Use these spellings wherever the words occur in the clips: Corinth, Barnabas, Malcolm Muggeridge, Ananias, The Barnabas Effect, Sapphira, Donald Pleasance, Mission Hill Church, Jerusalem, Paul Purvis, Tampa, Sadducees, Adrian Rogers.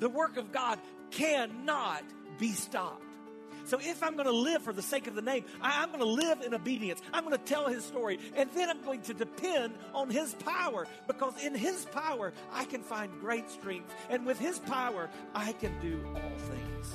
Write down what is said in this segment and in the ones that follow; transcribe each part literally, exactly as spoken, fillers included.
The work of God cannot be stopped. So if I'm going to live for the sake of the name, I'm going to live in obedience. I'm going to tell his story. And then I'm going to depend on his power, because in his power, I can find great strength. And with his power, I can do all things.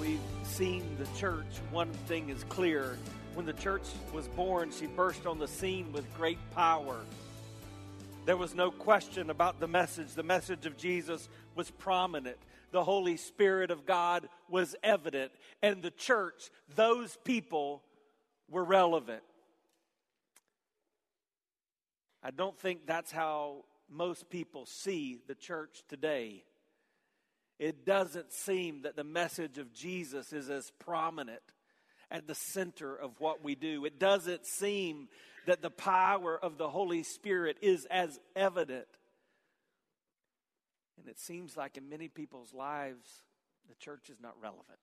We've seen the church. One thing is clear. When the church was born, she burst on the scene with great power. There was no question about the message. The message of Jesus was prominent. The Holy Spirit of God was evident. And the church, those people, were relevant. I don't think that's how most people see the church today. It doesn't seem that the message of Jesus is as prominent at the center of what we do. It doesn't seem that the power of the Holy Spirit is as evident. And it seems like in many people's lives, the church is not relevant.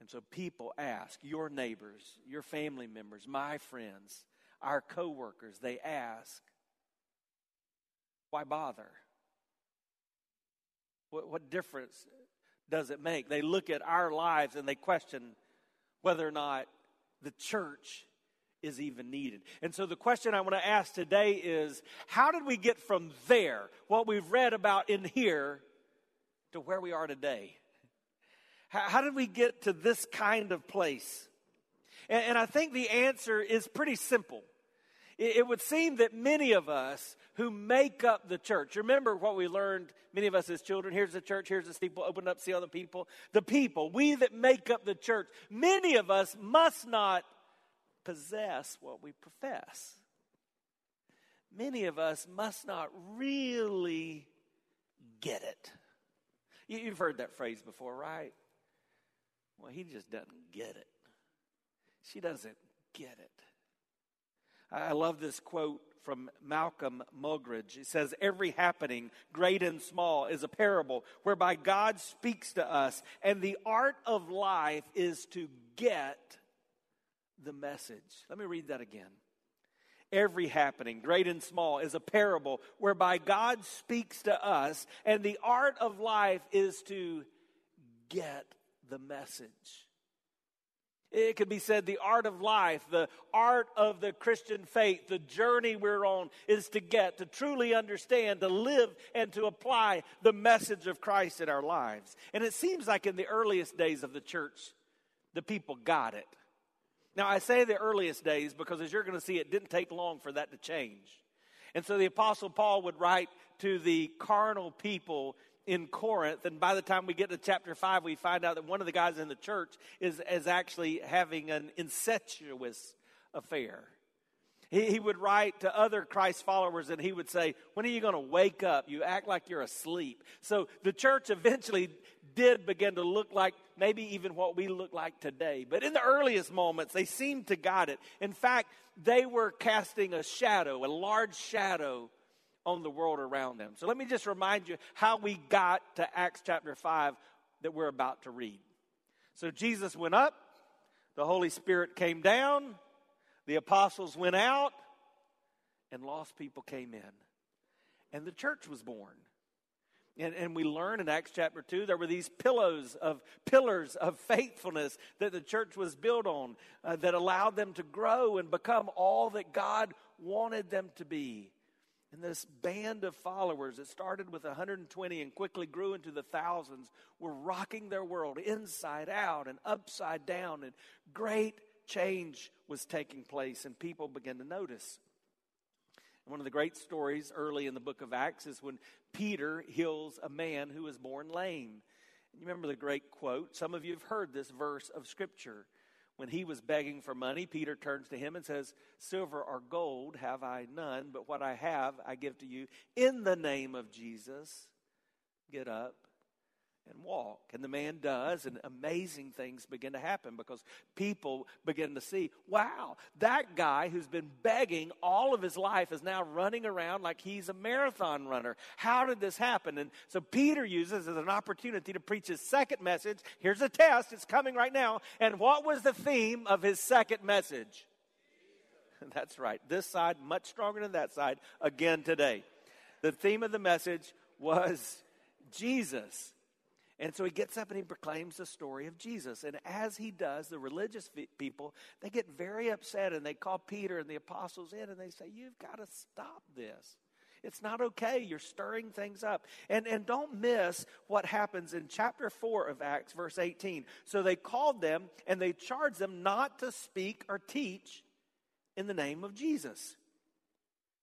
And so people ask, your neighbors, your family members, my friends, our coworkers, they ask, why bother? What, what difference does it make? They look at our lives and they question whether or not the church is even needed. And so the question I want to ask today is, how did we get from there, what we've read about in here, to where we are today? How, how did we get to this kind of place? And, and I think the answer is pretty simple. It, it would seem that many of us who make up the church. Remember what we learned, many of us as children. Here's the church, here's the steeple, open up, see other people. The people, we that make up the church, many of us must not possess what we profess. Many of us must not really get it. You've heard that phrase before, right? Well, he just doesn't get it. She doesn't get it. I love this quote from Malcolm Muggeridge. It says, every happening, great and small, is a parable whereby God speaks to us, and the art of life is to get the message. Let me read that again. Every happening, great and small, is a parable whereby God speaks to us, and the art of life is to get the message. It could be said the art of life, the art of the Christian faith, the journey we're on is to get, to truly understand, to live, and to apply the message of Christ in our lives. And it seems like in the earliest days of the church, the people got it. Now, I say the earliest days because, as you're going to see, it didn't take long for that to change. And so the Apostle Paul would write to the carnal people in Corinth, and by the time we get to chapter five, we find out that one of the guys in the church is, is actually having an incestuous affair. He, he would write to other Christ followers, and he would say, when are you going to wake up? You act like you're asleep. So the church eventually did begin to look like maybe even what we look like today. But in the earliest moments, they seemed to got it. In fact, they were casting a shadow, a large shadow, on the world around them. So let me just remind you how we got to Acts chapter five that we're about to read. So Jesus went up, the Holy Spirit came down, the apostles went out, and lost people came in. And the church was born. And, and we learn in Acts chapter two, there were these pillows of pillars of faithfulness that the church was built on, uh, that allowed them to grow and become all that God wanted them to be. And this band of followers that started with one hundred twenty and quickly grew into the thousands were rocking their world inside out and upside down. And great change was taking place, and people began to notice. And one of the great stories early in the book of Acts is when Peter heals a man who was born lame. And you remember the great quote. Some of you have heard this verse of Scripture. When he was begging for money, Peter turns to him and says, "Silver or gold have I none, but what I have I give to you. In the name of Jesus, get up and walk." And the man does, and amazing things begin to happen because people begin to see, wow, that guy who's been begging all of his life is now running around like he's a marathon runner. How did this happen? And so Peter uses as an opportunity to preach his second message. Here's a test. It's coming right now. And what was the theme of his second message? That's right. This side, much stronger than that side, again today. The theme of the message was Jesus. And so he gets up and he proclaims the story of Jesus. And as he does, the religious people, they get very upset, and they call Peter and the apostles in, and they say, "You've got to stop this. It's not okay. You're stirring things up." And, and don't miss what happens in chapter four of Acts, verse eighteen. "So they called them and they charged them not to speak or teach in the name of Jesus.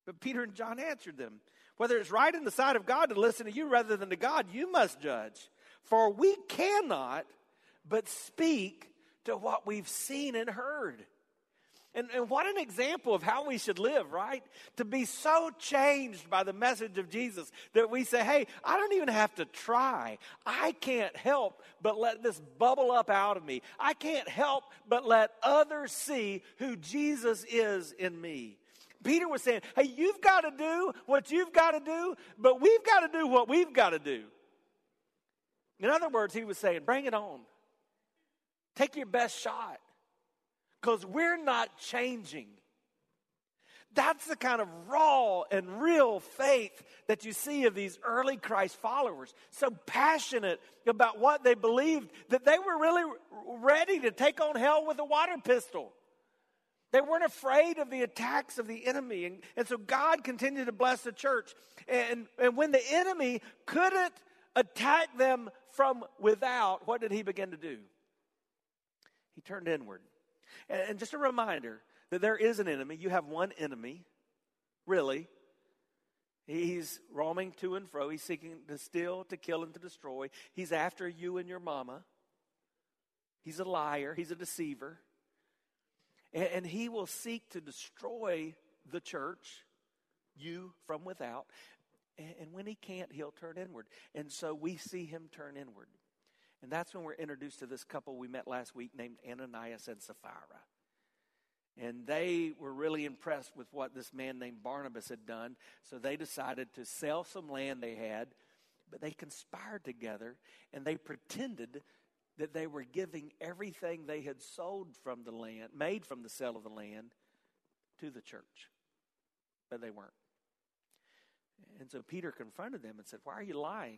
But Peter and John answered them, 'Whether it's right in the sight of God to listen to you rather than to God, you must judge. For we cannot but speak to what we've seen and heard.'" And, and what an example of how we should live, right? To be so changed by the message of Jesus that we say, hey, I don't even have to try. I can't help but let this bubble up out of me. I can't help but let others see who Jesus is in me. Peter was saying, hey, you've got to do what you've got to do, but we've got to do what we've got to do. In other words, he was saying, bring it on. Take your best shot, because we're not changing. That's the kind of raw and real faith that you see of these early Christ followers, so passionate about what they believed that they were really ready to take on hell with a water pistol. They weren't afraid of the attacks of the enemy. And, and so God continued to bless the church. And, and when the enemy couldn't attack them from without, what did he begin to do? He turned inward. And, and just a reminder that there is an enemy. You have one enemy, really. He's roaming to and fro. He's seeking to steal, to kill, and to destroy. He's after you and your mama. He's a liar. He's a deceiver. And, and he will seek to destroy the church, you, from without. And when he can't, he'll turn inward. And so we see him turn inward. And that's when we're introduced to this couple we met last week named Ananias and Sapphira. And they were really impressed with what this man named Barnabas had done. So they decided to sell some land they had. But they conspired together, and they pretended that they were giving everything they had sold from the land, made from the sale of the land, to the church. But they weren't. And so Peter confronted them and said, why are you lying?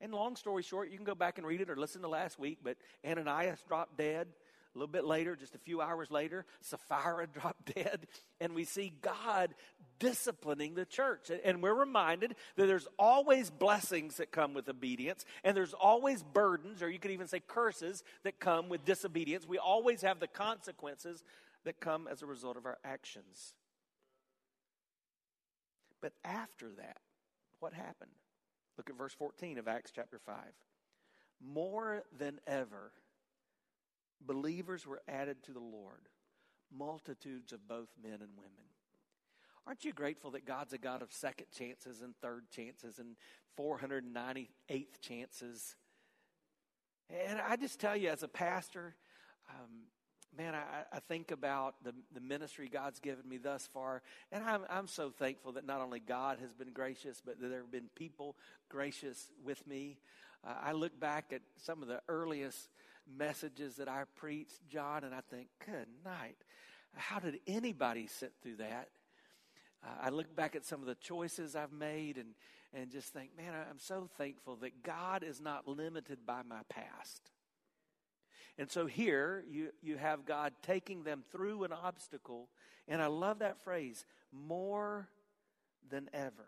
And long story short, you can go back and read it or listen to last week, but Ananias dropped dead. A little bit later, just a few hours later, Sapphira dropped dead. And we see God disciplining the church. And we're reminded that there's always blessings that come with obedience. And there's always burdens, or you could even say curses, that come with disobedience. We always have the consequences that come as a result of our actions. But after that, what happened? Look at verse fourteen of Acts chapter five. More than ever, believers were added to the Lord, multitudes of both men and women. Aren't you grateful that God's a God of second chances and third chances and four hundred ninety-eighth chances? And I just tell you, as a pastor, um, Man, I, I think about the, the ministry God's given me thus far, and I'm, I'm so thankful that not only God has been gracious, but that there have been people gracious with me. Uh, I look back at some of the earliest messages that I preached, John, and I think, good night, how did anybody sit through that? Uh, I look back at some of the choices I've made and, and just think, man, I'm so thankful that God is not limited by my past. And so here you, you have God taking them through an obstacle. And I love that phrase, more than ever.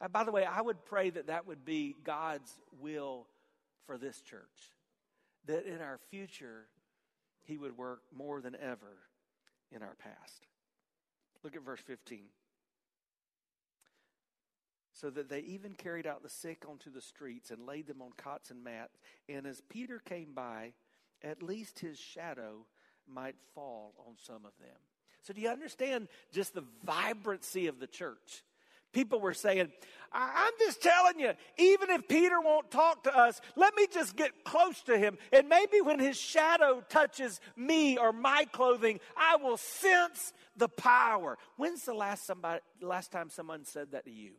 Uh, by the way, I would pray that that would be God's will for this church, that in our future, he would work more than ever in our past. Look at verse fifteen. So that they even carried out the sick onto the streets and laid them on cots and mats. And as Peter came by, at least his shadow might fall on some of them. So do you understand just the vibrancy of the church? People were saying, I'm just telling you, even if Peter won't talk to us, let me just get close to him. And maybe when his shadow touches me or my clothing, I will sense the power. When's the last somebody last time someone said that to you?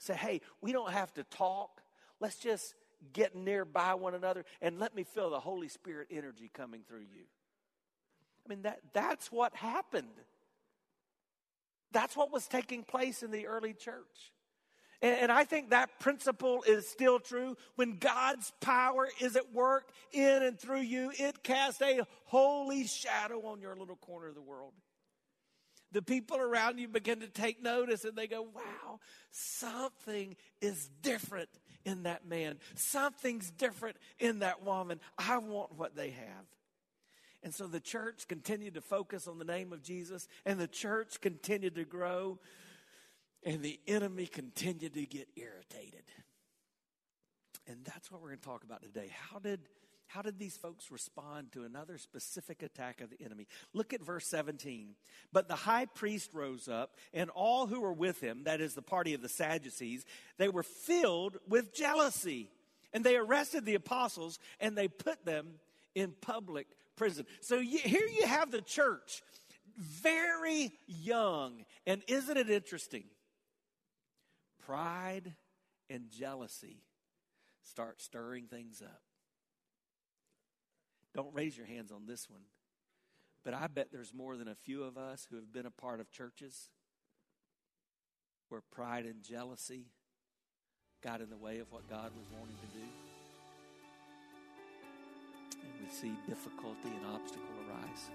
Say, hey, we don't have to talk. Let's just get nearby one another and let me feel the Holy Spirit energy coming through you. I mean, that that's what happened. That's what was taking place in the early church. And, and I think that principle is still true. When God's power is at work in and through you, it casts a holy shadow on your little corner of the world. The people around you begin to take notice and they go, wow, something is different in that man. Something's different in that woman. I want what they have. And so the church continued to focus on the name of Jesus, and the church continued to grow, and the enemy continued to get irritated. And that's what we're going to talk about today. How did how did these folks respond to another specific attack of the enemy? Look at verse seventeen. But the high priest rose up, and all who were with him, that is the party of the Sadducees, they were filled with jealousy. And they arrested the apostles, and they put them in public prison. So you, here you have the church, very young. And isn't it interesting? Pride and jealousy start stirring things up. Don't raise your hands on this one, but I bet there's more than a few of us who have been a part of churches where pride and jealousy got in the way of what God was wanting to do. And we see difficulty and obstacle arise.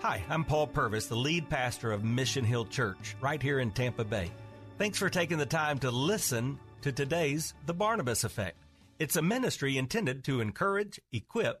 Hi, I'm Paul Purvis, the lead pastor of Mission Hill Church right here in Tampa Bay. Thanks for taking the time to listen to today's The Barnabas Effect. It's a ministry intended to encourage, equip,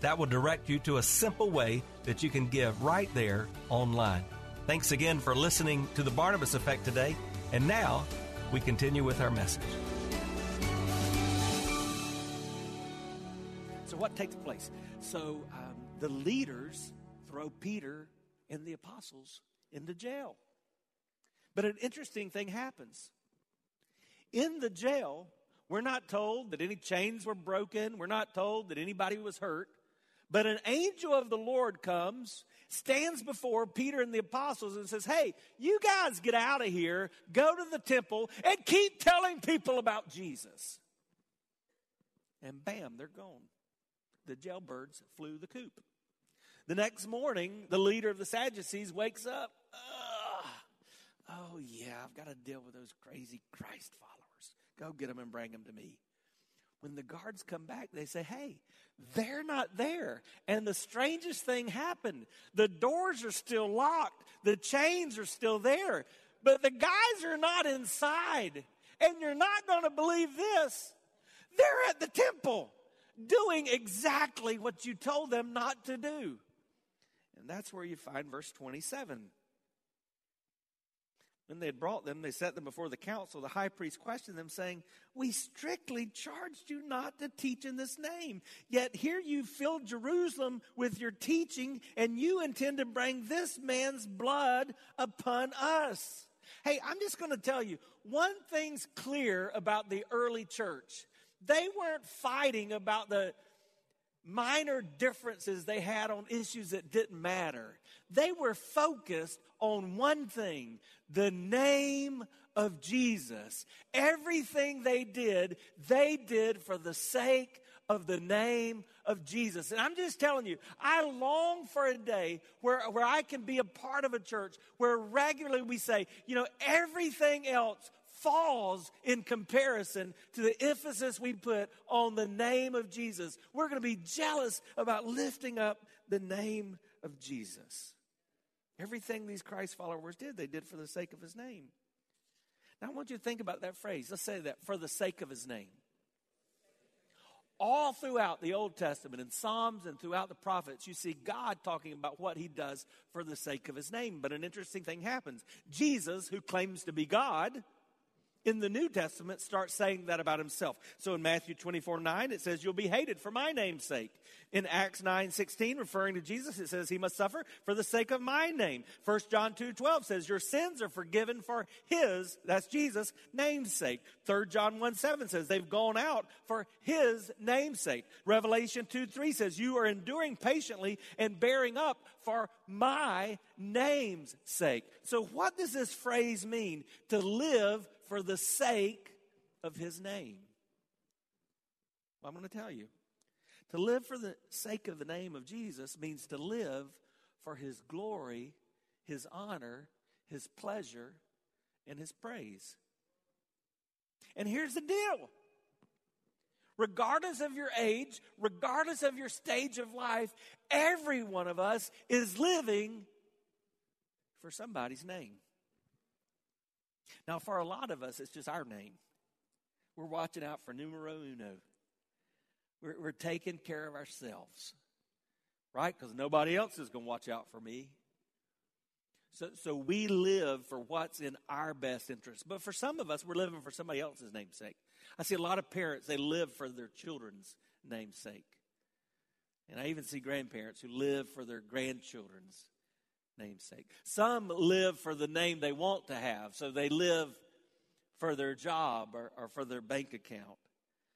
That will direct you to a simple way that you can give right there online. Thanks again for listening to The Barnabas Effect today. And now we continue with our message. So what takes place? So um, the leaders throw Peter and the apostles into jail. But an interesting thing happens. In the jail, we're not told that any chains were broken. We're not told that anybody was hurt. But an angel of the Lord comes, stands before Peter and the apostles and says, hey, you guys get out of here, go to the temple, and keep telling people about Jesus. And bam, they're gone. The jailbirds flew the coop. The next morning, the leader of the Sadducees wakes up. Ugh. Oh, yeah, I've got to deal with those crazy Christ followers. Go get them and bring them to me. When the guards come back, they say, hey, they're not there. And the strangest thing happened. The doors are still locked. The chains are still there. But the guys are not inside. And you're not going to believe this. They're at the temple, doing exactly what you told them not to do. And that's where you find verse twenty-seven. When they had brought them, they set them before the council. The high priest questioned them, saying, we strictly charged you not to teach in this name. Yet here you filled Jerusalem with your teaching, and you intend to bring this man's blood upon us. Hey, I'm just going to tell you, one thing's clear about the early church. They weren't fighting about the minor differences they had on issues that didn't matter. They were focused on one thing, the name of Jesus. Everything they did, they did for the sake of the name of Jesus. And I'm just telling you, I long for a day where, where I can be a part of a church where regularly we say, you know, everything else falls in comparison to the emphasis we put on the name of Jesus. We're going to be jealous about lifting up the name of Jesus. Everything these Christ followers did, they did for the sake of his name. Now, I want you to think about that phrase. Let's say that, for the sake of his name. All throughout the Old Testament, in Psalms and throughout the prophets, you see God talking about what he does for the sake of his name. But an interesting thing happens. Jesus, who claims to be God, in the New Testament, starts saying that about himself. So in Matthew twenty-four nine, it says, you'll be hated for my name's sake. In Acts nine sixteen, referring to Jesus, it says, he must suffer for the sake of my name. First John two twelve says, your sins are forgiven for his, that's Jesus, name's sake. Third John one seven says, they've gone out for his name's sake. Revelation two three says, you are enduring patiently and bearing up for my name's sake. So what does this phrase mean, to live for the sake of his name? Well, I'm going to tell you. To live for the sake of the name of Jesus means to live for his glory, his honor, his pleasure, and his praise. And here's the deal. Regardless of your age, regardless of your stage of life, every one of us is living for somebody's name. Now, for a lot of us, it's just our name. We're watching out for numero uno. We're, we're taking care of ourselves, right? Because nobody else is going to watch out for me. So, so we live for what's in our best interest. But for some of us, we're living for somebody else's namesake. I see a lot of parents, they live for their children's namesake. And I even see grandparents who live for their grandchildren's namesake. Some live for the name they want to have, so they live for their job or, or for their bank account.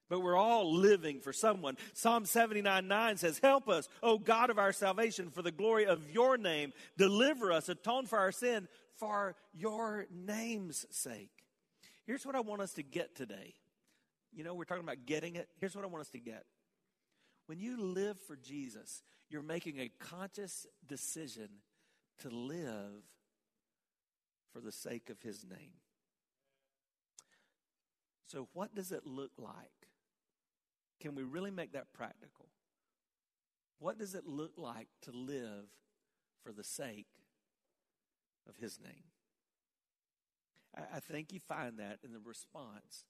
But we're all living for someone. Psalm seventy-nine nine says, help us, O God of our salvation, for the glory of your name. Deliver us, atone for our sin, for your name's sake. Here's what I want us to get today. You know, we're talking about getting it. Here's what I want us to get. When you live for Jesus, you're making a conscious decision to live for the sake of his name. So what does it look like? Can we really make that practical? What does it look like to live for the sake of his name? I, I think you find that in the response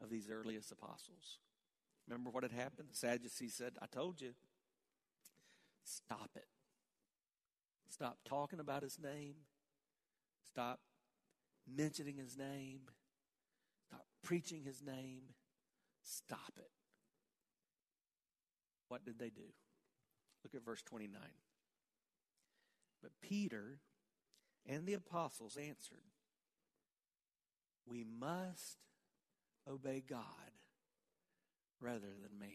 of these earliest apostles. Remember what had happened? The Sadducees said, I told you, stop it. Stop talking about his name. Stop mentioning his name. Stop preaching his name. Stop it. What did they do? Look at verse twenty-nine. But Peter and the apostles answered, we must obey God rather than man.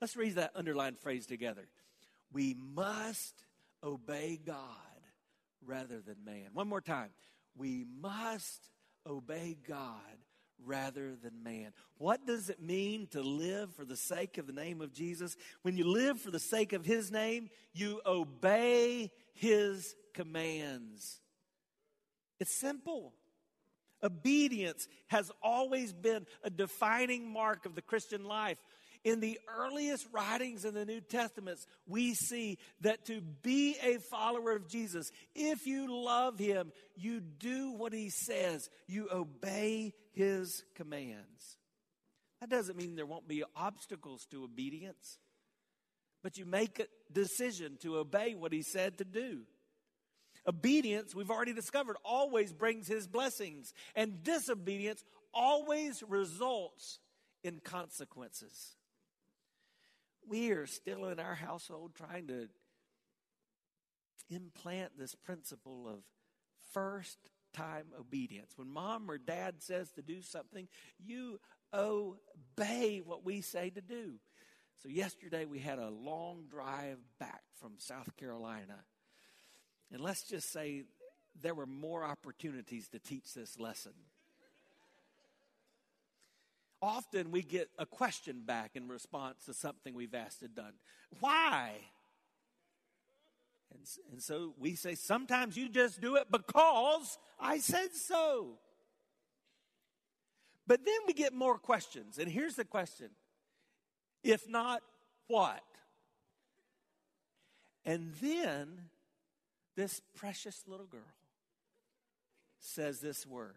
Let's read that underlined phrase together. We must obey God rather than man. One more time. We must obey God rather than man. What does it mean to live for the sake of the name of Jesus? When you live for the sake of his name, you obey his commands. It's simple. Obedience has always been a defining mark of the Christian life. In the earliest writings in the New Testaments, we see that to be a follower of Jesus, if you love him, you do what he says. You obey his commands. That doesn't mean there won't be obstacles to obedience, but you make a decision to obey what he said to do. Obedience, we've already discovered, always brings his blessings, and disobedience always results in consequences. We are still in our household trying to implant this principle of first time obedience. When mom or dad says to do something, you obey what we say to do. So yesterday we had a long drive back from South Carolina. And let's just say there were more opportunities to teach this lesson. Often we get a question back in response to something we've asked and done. Why? And, and so we say, sometimes you just do it because I said so. But then we get more questions. And here's the question. If not, what? And then this precious little girl says this word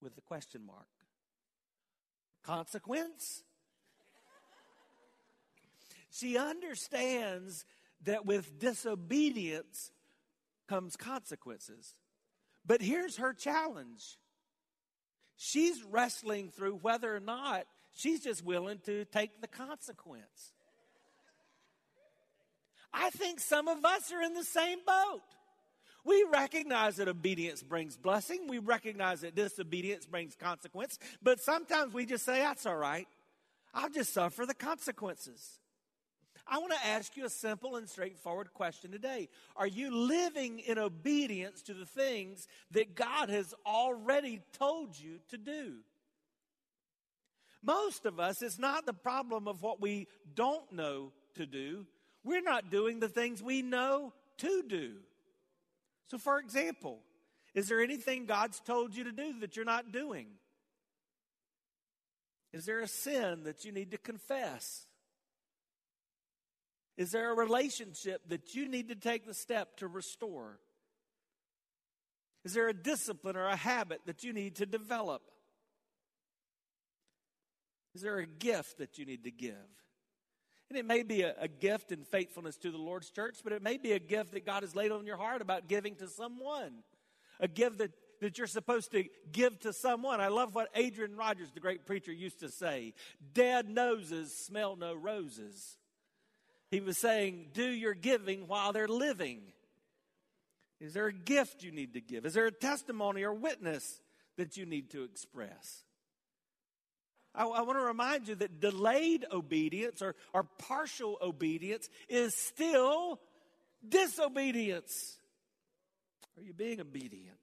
with a question mark. Consequence? She understands that with disobedience comes consequences. But here's her challenge. She's wrestling through whether or not she's just willing to take the consequence. I think some of us are in the same boat. We recognize that obedience brings blessing. We recognize that disobedience brings consequence. But sometimes we just say, that's all right. I'll just suffer the consequences. I want to ask you a simple and straightforward question today. Are you living in obedience to the things that God has already told you to do? Most of us, it's not the problem of what we don't know to do. We're not doing the things we know to do. So, for example, is there anything God's told you to do that you're not doing? Is there a sin that you need to confess? Is there a relationship that you need to take the step to restore? Is there a discipline or a habit that you need to develop? Is there a gift that you need to give? And it may be a, a gift in faithfulness to the Lord's church, but it may be a gift that God has laid on your heart about giving to someone. A gift that, that you're supposed to give to someone. I love what Adrian Rogers, the great preacher, used to say. Dead noses smell no roses. He was saying, do your giving while they're living. Is there a gift you need to give? Is there a testimony or witness that you need to express? I, I want to remind you that delayed obedience or, or partial obedience is still disobedience. Are you being obedient?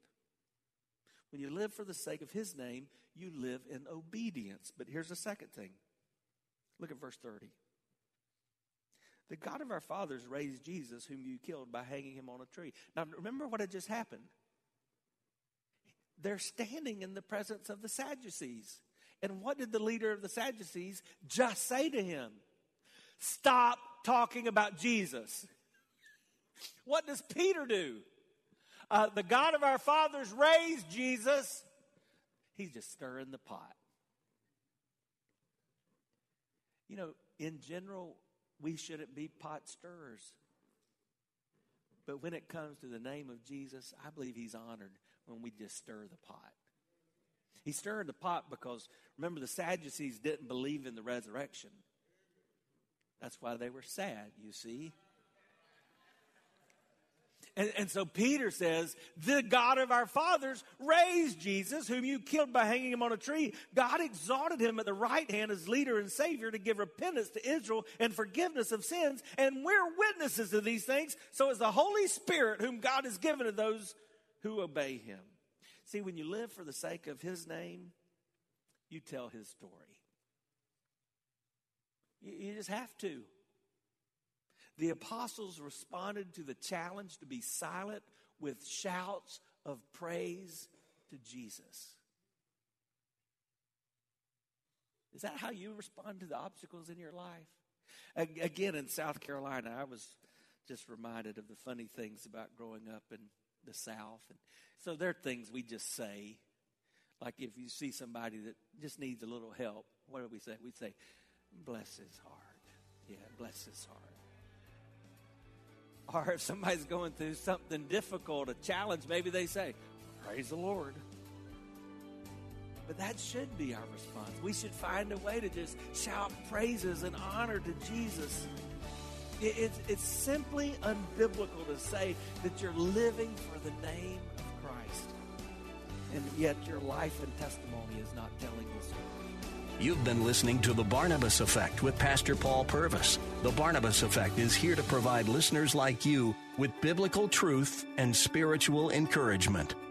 When you live for the sake of his name, you live in obedience. But here's the second thing. Look at verse thirty. The God of our fathers raised Jesus, whom you killed by hanging him on a tree. Now, remember what had just happened. They're standing in the presence of the Sadducees. And what did the leader of the Sadducees just say to him? Stop talking about Jesus. What does Peter do? Uh, the God of our fathers raised Jesus. He's just stirring the pot. You know, in general, we shouldn't be pot stirrers. But when it comes to the name of Jesus, I believe he's honored when we just stir the pot. He stirred the pot because, remember, the Sadducees didn't believe in the resurrection. That's why they were sad, you see. And, and so Peter says, the God of our fathers raised Jesus, whom you killed by hanging him on a tree. God exalted him at the right hand as leader and savior to give repentance to Israel and forgiveness of sins. And we're witnesses of these things. So is the Holy Spirit, whom God has given to those who obey him. See, when you live for the sake of his name, you tell his story. You, you just have to. The apostles responded to the challenge to be silent with shouts of praise to Jesus. Is that how you respond to the obstacles in your life? Again, in South Carolina, I was just reminded of the funny things about growing up in the South. And so there are things we just say, like if you see somebody that just needs a little help, what do we say? We say, bless his heart. Yeah, bless his heart. Or if somebody's going through something difficult, a challenge, maybe they say, praise the Lord. But that should be our response. We should find a way to just shout praises and honor to Jesus. It's, it's simply unbiblical to say that you're living for the name of Christ, and yet your life and testimony is not telling the story. You've been listening to The Barnabas Effect with Pastor Paul Purvis. The Barnabas Effect is here to provide listeners like you with biblical truth and spiritual encouragement.